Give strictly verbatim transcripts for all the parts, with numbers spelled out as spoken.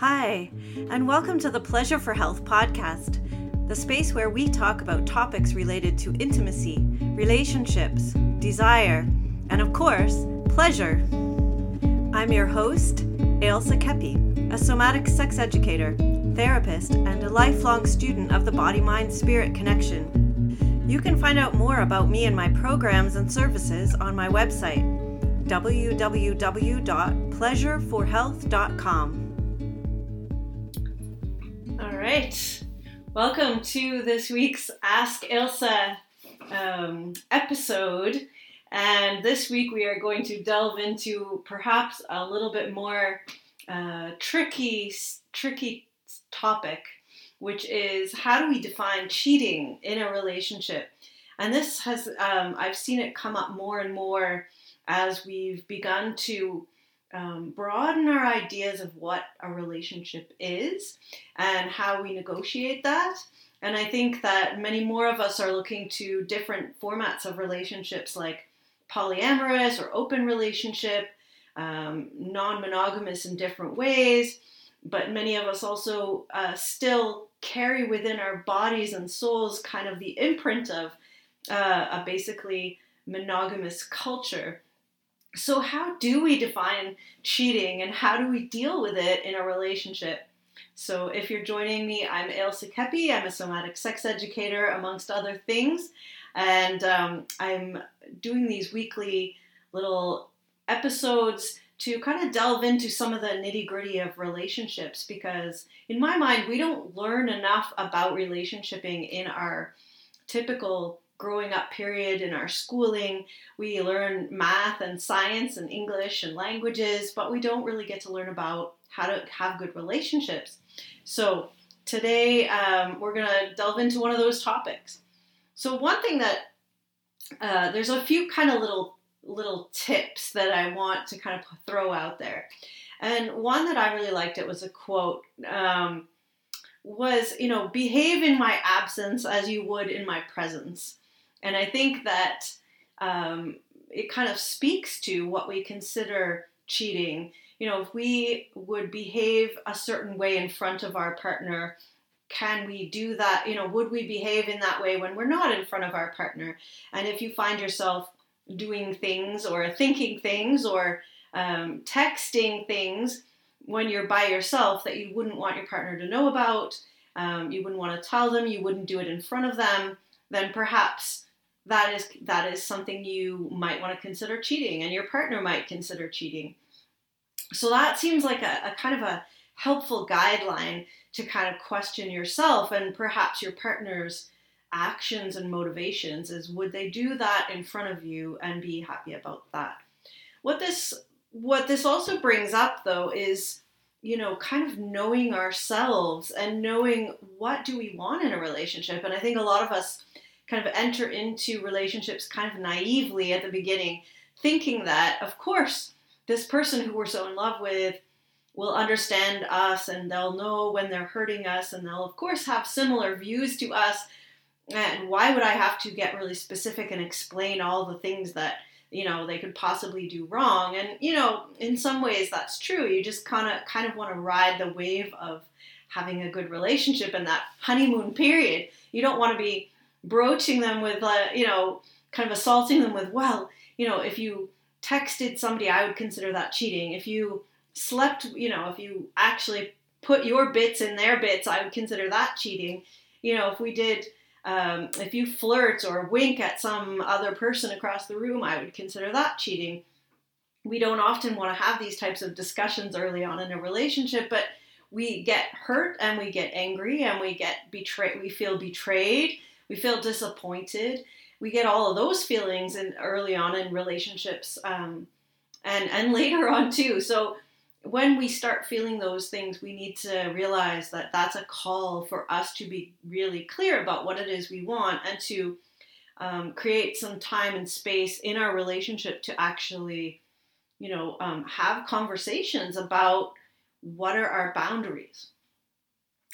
Hi, and welcome to the Pleasure for Health podcast, the space where we talk about topics related to intimacy, relationships, desire, and of course, pleasure. I'm your host, Ilsa Kepi, a somatic sex educator, therapist, and a lifelong student of the Body-Mind-Spirit Connection. You can find out more about me and my programs and services on my website, w w w dot pleasure for health dot com. All right, welcome to this week's Ask Ilsa um, episode, and this week we are going to delve into perhaps a little bit more uh, tricky, tricky topic, which is how do we define cheating in a relationship? And this has, um, I've seen it come up more and more as we've begun to Um, broaden our ideas of what a relationship is and how we negotiate that. And I think that many more of us are looking to different formats of relationships like polyamorous or open relationship, um, non-monogamous in different ways. But many of us also uh, still carry within our bodies and souls kind of the imprint of uh, a basically monogamous culture. So how do we define cheating and how do we deal with it in a relationship? So if you're joining me, I'm Ilsa Kepi. I'm a somatic sex educator, amongst other things. And um, I'm doing these weekly little episodes to kind of delve into some of the nitty-gritty of relationships, because in my mind, we don't learn enough about relationshiping in our typical growing up period. In our schooling, we learn math and science and English and languages, but we don't really get to learn about how to have good relationships. So today um, we're going to delve into one of those topics. So one thing that uh, there's a few kind of little little tips that I want to kind of throw out there. And one that I really liked, it was a quote, um, was, you know, behave in my absence as you would in my presence. And I think that um, it kind of speaks to what we consider cheating. You know, if we would behave a certain way in front of our partner, can we do that? You know, would we behave in that way when we're not in front of our partner? And if you find yourself doing things or thinking things or um, texting things when you're by yourself that you wouldn't want your partner to know about, um, you wouldn't want to tell them, you wouldn't do it in front of them, then perhaps that is that is something you might want to consider cheating, and your partner might consider cheating. So that seems like a, a kind of a helpful guideline to kind of question yourself and perhaps your partner's actions and motivations. Is would they do that in front of you and be happy about that? What this what this also brings up, though, is, you know, kind of knowing ourselves and knowing what do we want in a relationship. And I think a lot of us kind of enter into relationships kind of naively at the beginning, thinking that, of course, this person who we're so in love with will understand us and they'll know when they're hurting us and they'll, of course, have similar views to us. And why would I have to get really specific and explain all the things that, you know, they could possibly do wrong? And, you know, in some ways that's true. You just kind of kind of want to ride the wave of having a good relationship in that honeymoon period. You don't want to be broaching them with, uh, you know, kind of assaulting them with, well, you know, if you texted somebody, I would consider that cheating. If you slept, you know, if you actually put your bits in their bits, I would consider that cheating. You know, if we did... Um, if you flirt or wink at some other person across the room, I would consider that cheating. We don't often want to have these types of discussions early on in a relationship, but we get hurt and we get angry and we get betrayed. We feel betrayed. We feel disappointed. We get all of those feelings in early on in relationships, um, and and later on too. So when we start feeling those things, we need to realize that that's a call for us to be really clear about what it is we want and to um, create some time and space in our relationship to actually, you know, um, have conversations about what are our boundaries.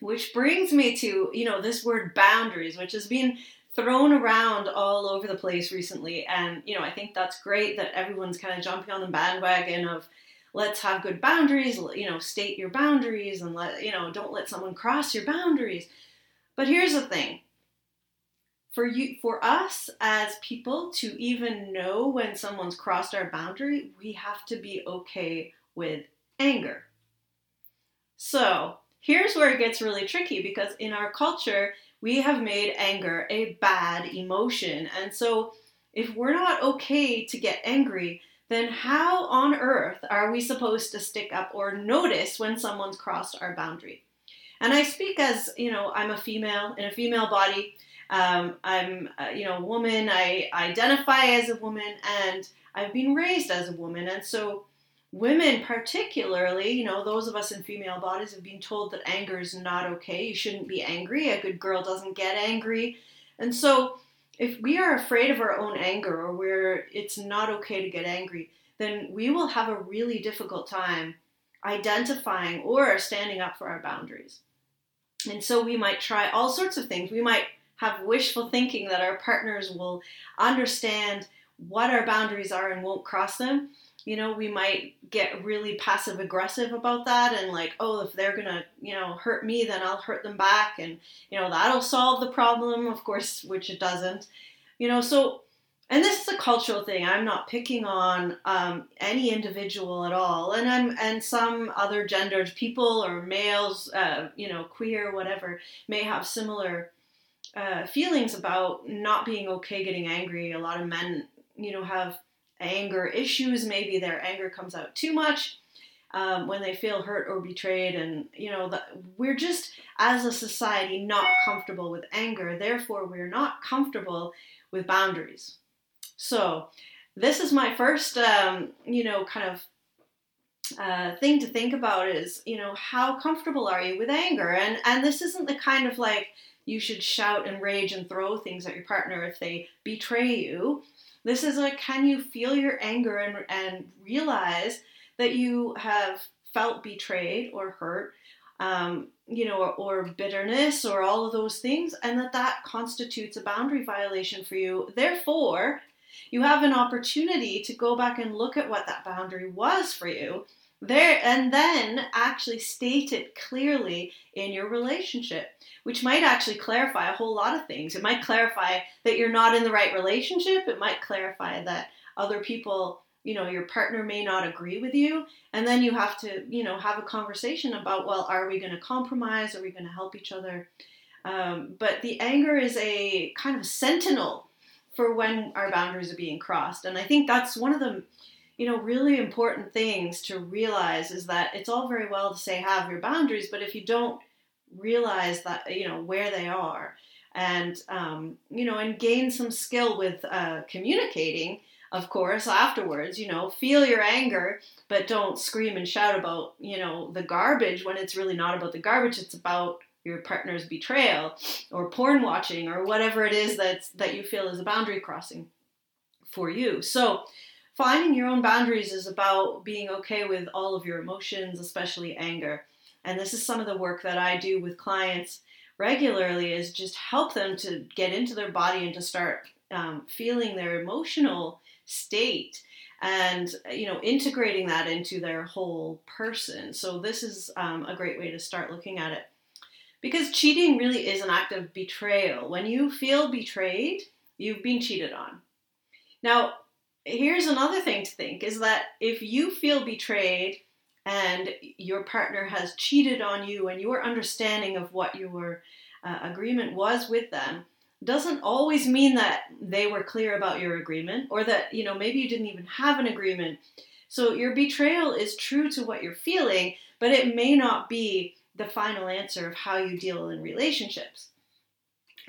Which brings me to, you know, this word boundaries, which has been thrown around all over the place recently. And, you know, I think that's great that everyone's kind of jumping on the bandwagon of let's have good boundaries, you know, state your boundaries and let, you know, don't let someone cross your boundaries. But here's the thing. For you, for us as people to even know when someone's crossed our boundary, we have to be okay with anger. So here's where it gets really tricky, because in our culture, we have made anger a bad emotion. And so if we're not okay to get angry, then how on earth are we supposed to stick up or notice when someone's crossed our boundary? And I speak as, you know, I'm a female in a female body. Um, I'm, uh, you know, a woman. I identify as a woman, and I've been raised as a woman. And so women particularly, you know, those of us in female bodies have been told that anger is not okay. You shouldn't be angry. A good girl doesn't get angry. And so if we are afraid of our own anger, or we're, it's not okay to get angry, then we will have a really difficult time identifying or standing up for our boundaries. And so we might try all sorts of things. We might have wishful thinking that our partners will understand what our boundaries are and won't cross them. You know, we might get really passive aggressive about that, and like, oh, if they're going to, you know, hurt me, then I'll hurt them back. And, you know, that'll solve the problem, of course, which it doesn't. You know, so, and this is a cultural thing. I'm not picking on um, any individual at all. And I'm, and some other gendered people or males, uh, you know, queer, whatever, may have similar uh, feelings about not being okay getting angry. A lot of men, you know, have anger issues. Maybe their anger comes out too much um, when they feel hurt or betrayed, and you know the, we're just as a society not comfortable with anger. Therefore, we're not comfortable with boundaries. So this is my first um, you know kind of uh, thing to think about is, you know, how comfortable are you with anger? And and this isn't the kind of like you should shout and rage and throw things at your partner if they betray you. This is like, can you feel your anger and, and realize that you have felt betrayed or hurt, um, you know, or, or bitterness or all of those things, and that that constitutes a boundary violation for you. Therefore, you have an opportunity to go back and look at what that boundary was for you there, and then actually state it clearly in your relationship, which might actually clarify a whole lot of things. It might clarify that you're not in the right relationship. It might clarify that other people, you know, your partner may not agree with you. And then you have to, you know, have a conversation about, well, are we going to compromise? Are we going to help each other? Um, but the anger is a kind of sentinel for when our boundaries are being crossed. And I think that's one of the, you know, really important things to realize is that it's all very well to say have your boundaries, but if you don't realize that, you know, where they are and, um, you know, and gain some skill with uh, communicating, of course, afterwards, you know, feel your anger, but don't scream and shout about, you know, the garbage when it's really not about the garbage. It's about your partner's betrayal or porn watching or whatever it is that's, that you feel is a boundary crossing for you. So finding your own boundaries is about being okay with all of your emotions, especially anger. And this is some of the work that I do with clients regularly, is just help them to get into their body and to start um, feeling their emotional state and, you know, integrating that into their whole person. So this is um, a great way to start looking at it, because cheating really is an act of betrayal. When you feel betrayed, you've been cheated on. Now, here's another thing to think, is that if you feel betrayed and your partner has cheated on you, and your understanding of what your uh, agreement was with them doesn't always mean that they were clear about your agreement, or that, you know, maybe you didn't even have an agreement. So your betrayal is true to what you're feeling, but it may not be the final answer of how you deal in relationships.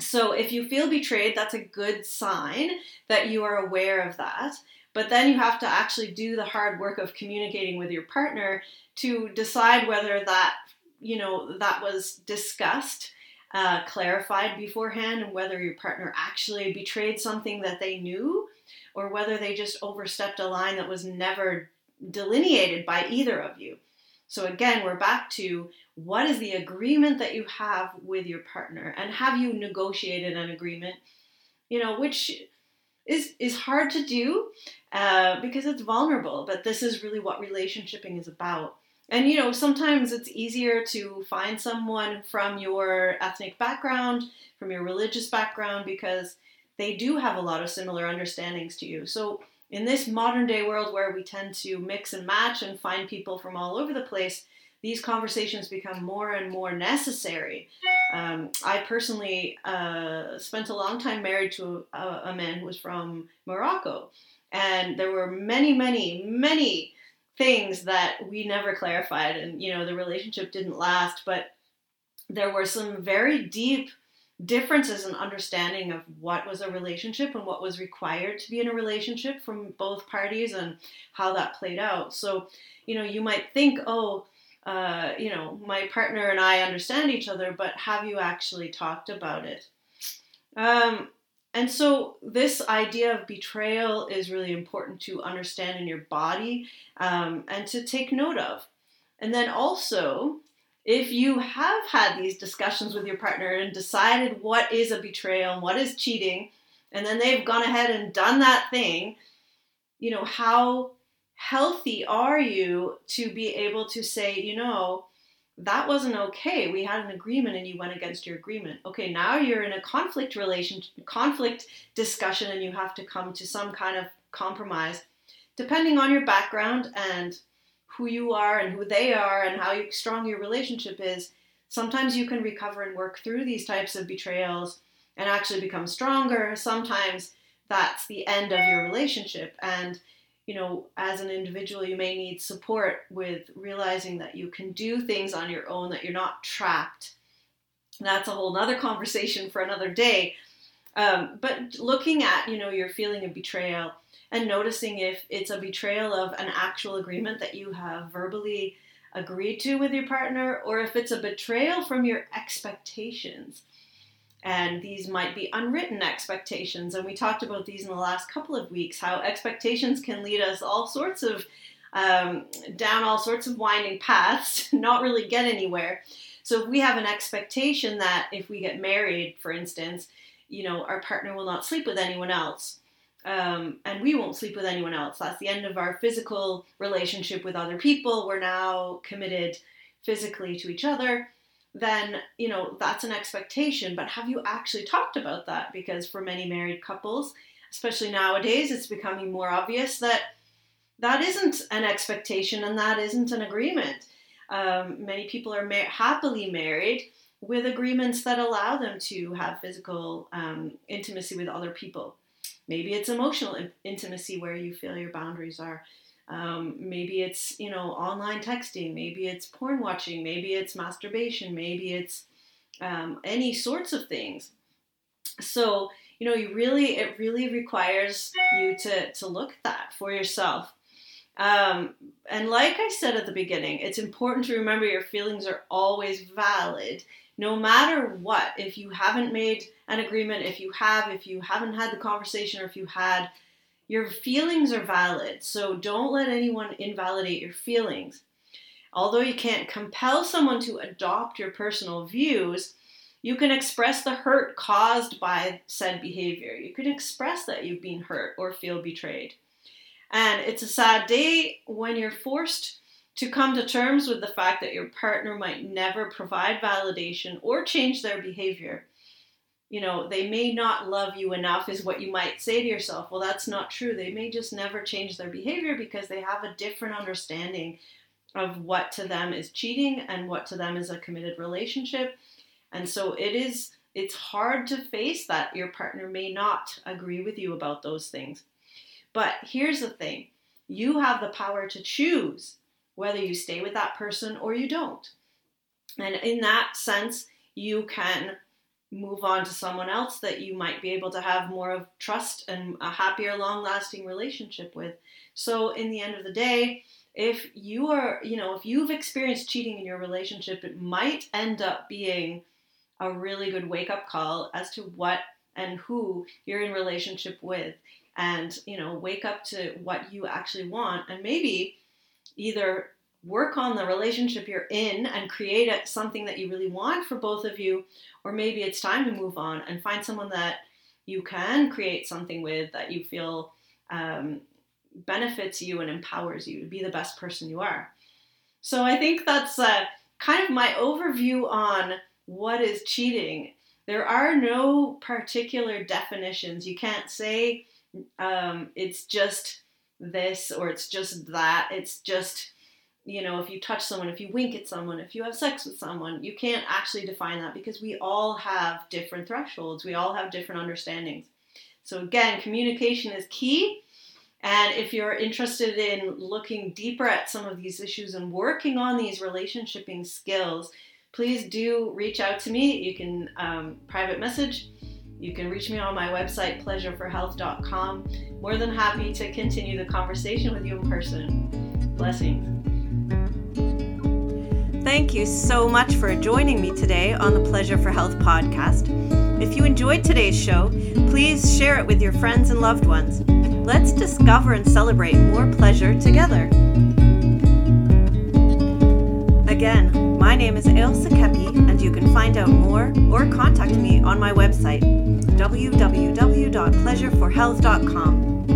So if you feel betrayed, that's a good sign that you are aware of that. But then you have to actually do the hard work of communicating with your partner to decide whether that, you know, that was discussed, uh, clarified beforehand, and whether your partner actually betrayed something that they knew, or whether they just overstepped a line that was never delineated by either of you. So again, we're back to what is the agreement that you have with your partner, and have you negotiated an agreement, you know, which is is hard to do uh, because it's vulnerable. But this is really what relationshiping is about. And, you know, sometimes it's easier to find someone from your ethnic background, from your religious background, because they do have a lot of similar understandings to you. So in this modern day world where we tend to mix and match and find people from all over the place, these conversations become more and more necessary. Um, I personally uh, spent a long time married to a, a man who was from Morocco. And there were many, many, many things that we never clarified, and, you know, the relationship didn't last, but there were some very deep differences in understanding of what was a relationship and what was required to be in a relationship from both parties and how that played out. So, you know, you might think, oh, uh, you know, my partner and I understand each other, but have you actually talked about it? Um, And so this idea of betrayal is really important to understand in your body um, and to take note of. And then also, if you have had these discussions with your partner and decided what is a betrayal and what is cheating, and then they've gone ahead and done that thing, you know, how healthy are you to be able to say, you know, that wasn't okay. We had an agreement and you went against your agreement. Okay, now you're in a conflict relation, conflict discussion, and you have to come to some kind of compromise depending on your background and who you are and who they are and how strong your relationship is. Sometimes you can recover and work through these types of betrayals and actually become stronger. Sometimes that's the end of your relationship, and you know, as an individual, you may need support with realizing that you can do things on your own, that you're not trapped. That's a whole nother conversation for another day. Um, but looking at, you know, your feeling of betrayal and noticing if it's a betrayal of an actual agreement that you have verbally agreed to with your partner, or if it's a betrayal from your expectations. And these might be unwritten expectations. And we talked about these in the last couple of weeks, how expectations can lead us all sorts of, um, down all sorts of winding paths, not really get anywhere. So if we have an expectation that if we get married, for instance, you know, our partner will not sleep with anyone else. Um, and we won't sleep with anyone else. That's the end of our physical relationship with other people. We're now committed physically to each other. Then, you know, that's an expectation. But have you actually talked about that? Because for many married couples, especially nowadays, it's becoming more obvious that that isn't an expectation and that isn't an agreement. Um, many people are ma- happily married with agreements that allow them to have physical um, intimacy with other people. Maybe it's emotional in- intimacy where you feel your boundaries are. Um, maybe it's, you know, online texting, maybe it's porn watching, maybe it's masturbation, maybe it's, um, any sorts of things. So, you know, you really, it really requires you to, to look at that for yourself. Um, and like I said at the beginning, it's important to remember your feelings are always valid, no matter what. If you haven't made an agreement, if you have, if you haven't had the conversation, or if you had, your feelings are valid, so don't let anyone invalidate your feelings. Although you can't compel someone to adopt your personal views, you can express the hurt caused by said behavior. You can express that you've been hurt or feel betrayed. And it's a sad day when you're forced to come to terms with the fact that your partner might never provide validation or change their behavior. You know, they may not love you enough is what you might say to yourself. Well, that's not true. They may just never change their behavior because they have a different understanding of what to them is cheating and what to them is a committed relationship. And so it is, it's hard to face that your partner may not agree with you about those things. But here's the thing. You have the power to choose whether you stay with that person or you don't. And in that sense, you can move on to someone else that you might be able to have more of trust and a happier, long-lasting relationship with. So in the end of the day, if you are, you know, if you've experienced cheating in your relationship, it might end up being a really good wake-up call as to what and who you're in relationship with, and, you know, wake up to what you actually want, and maybe either work on the relationship you're in and create a, something that you really want for both of you, or maybe it's time to move on and find someone that you can create something with that you feel um, benefits you and empowers you to be the best person you are. So I think that's uh, kind of my overview on what is cheating. There are no particular definitions. You can't say um, it's just this or it's just that. It's just, you know, if you touch someone, if you wink at someone, if you have sex with someone, you can't actually define that because we all have different thresholds. We all have different understandings. So again, communication is key. And if you're interested in looking deeper at some of these issues and working on these relationshiping skills, please do reach out to me. You can um, private message. You can reach me on my website, pleasure for health dot com. More than happy to continue the conversation with you in person. Blessings. Thank you so much for joining me today on the Pleasure for Health podcast. If you enjoyed today's show, please share it with your friends and loved ones. Let's discover and celebrate more pleasure together. Again, my name is Ilsa Kepi, and you can find out more or contact me on my website, w w w dot pleasure for health dot com.